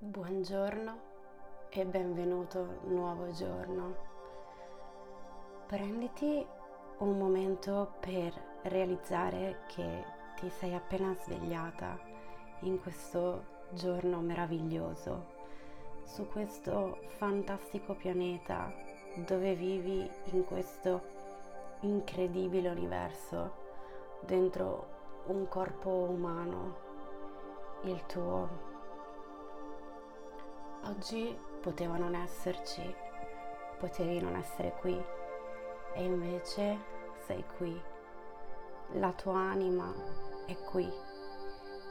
Buongiorno e benvenuto nuovo giorno. Prenditi un momento per realizzare che ti sei appena svegliata in questo giorno meraviglioso, su questo fantastico pianeta dove vivi in questo incredibile universo, dentro un corpo umano, il tuo. Oggi poteva non esserci, potevi non essere qui e invece sei qui. La tua anima è qui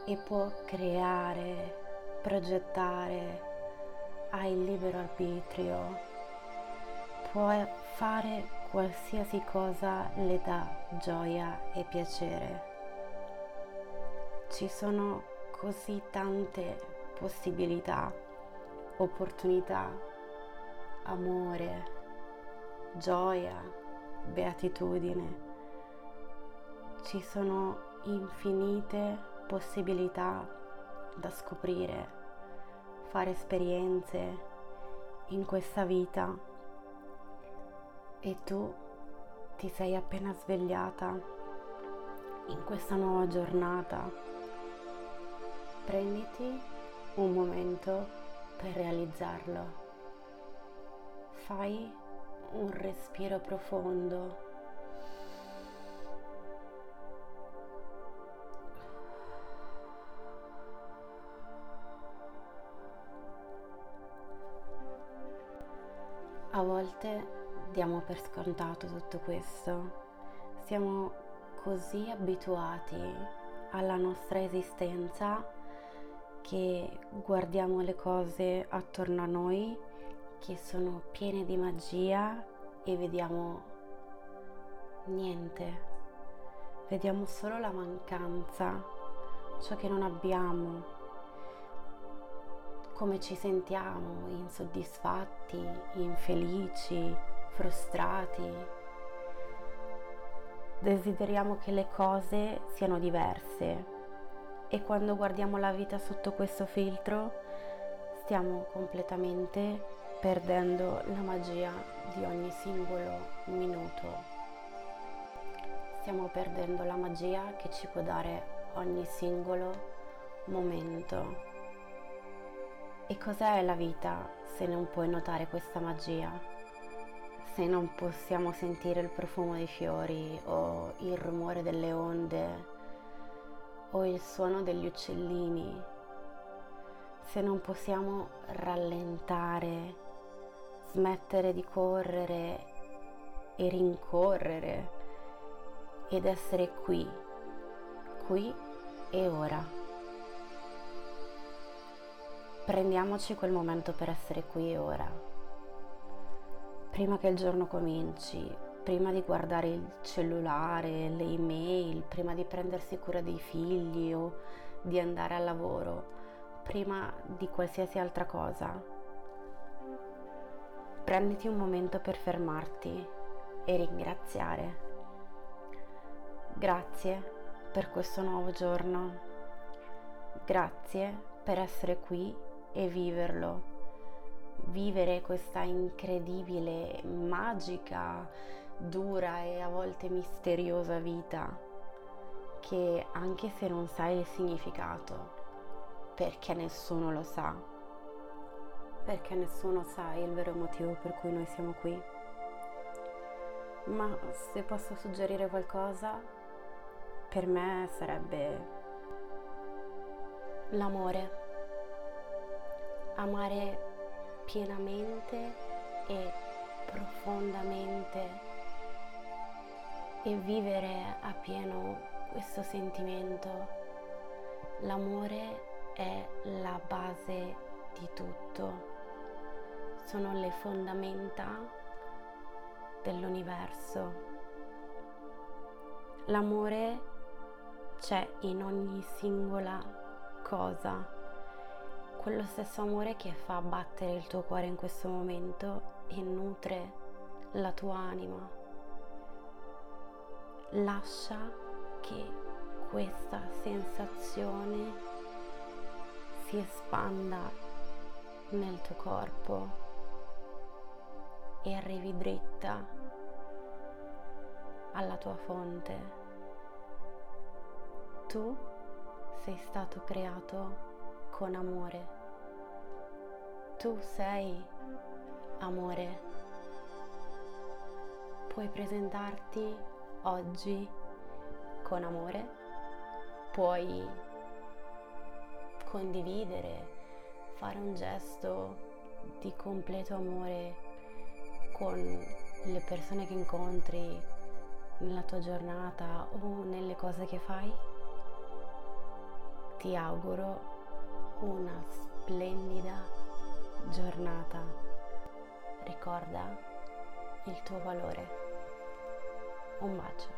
e può creare, progettare, hai il libero arbitrio, puoi fare qualsiasi cosa le dà gioia e piacere. Ci sono così tante possibilità, opportunità, amore, gioia, beatitudine. Ci sono infinite possibilità da scoprire, fare esperienze in questa vita e tu ti sei appena svegliata in questa nuova giornata. Prenditi un momento per realizzarlo. Fai un respiro profondo. A volte diamo per scontato tutto questo. Siamo così abituati alla nostra esistenza che guardiamo le cose attorno a noi che sono piene di magia e vediamo niente, vediamo solo la mancanza, ciò che non abbiamo, come ci sentiamo insoddisfatti, infelici, frustrati. Desideriamo che le cose siano diverse. E quando guardiamo la vita sotto questo filtro stiamo completamente perdendo la magia di ogni singolo minuto. Stiamo perdendo la magia che ci può dare ogni singolo momento. E cos'è la vita se non puoi notare questa magia? Se non possiamo sentire il profumo dei fiori o il rumore delle onde o il suono degli uccellini, se non possiamo rallentare, smettere di correre e rincorrere ed essere qui e ora. Prendiamoci quel momento per essere qui e ora, prima che il giorno cominci, prima di guardare il cellulare, le email, prima di prendersi cura dei figli o di andare al lavoro, prima di qualsiasi altra cosa. Prenditi un momento per fermarti e ringraziare. Grazie per questo nuovo giorno. Grazie per essere qui e viverlo. Vivere questa incredibile, magica, dura e a volte misteriosa vita che, anche se non sai il significato, perché nessuno lo sa, perché nessuno sa il vero motivo per cui noi siamo qui. Ma se posso suggerire qualcosa, per me sarebbe l'amore. Amare pienamente e profondamente e vivere appieno questo sentimento. L'amore è la base di tutto, sono le fondamenta dell'universo. L'amore c'è in ogni singola cosa. Quello stesso amore che fa battere il tuo cuore in questo momento e nutre la tua anima. Lascia che questa sensazione si espanda nel tuo corpo e arrivi dritta alla tua fonte. Tu sei stato creato con amore. Tu sei amore. Puoi presentarti oggi con amore, puoi condividere, fare un gesto di completo amore con le persone che incontri nella tua giornata o nelle cose che fai. Ti auguro una splendida giornata. Ricorda il tuo valore. Un bacio.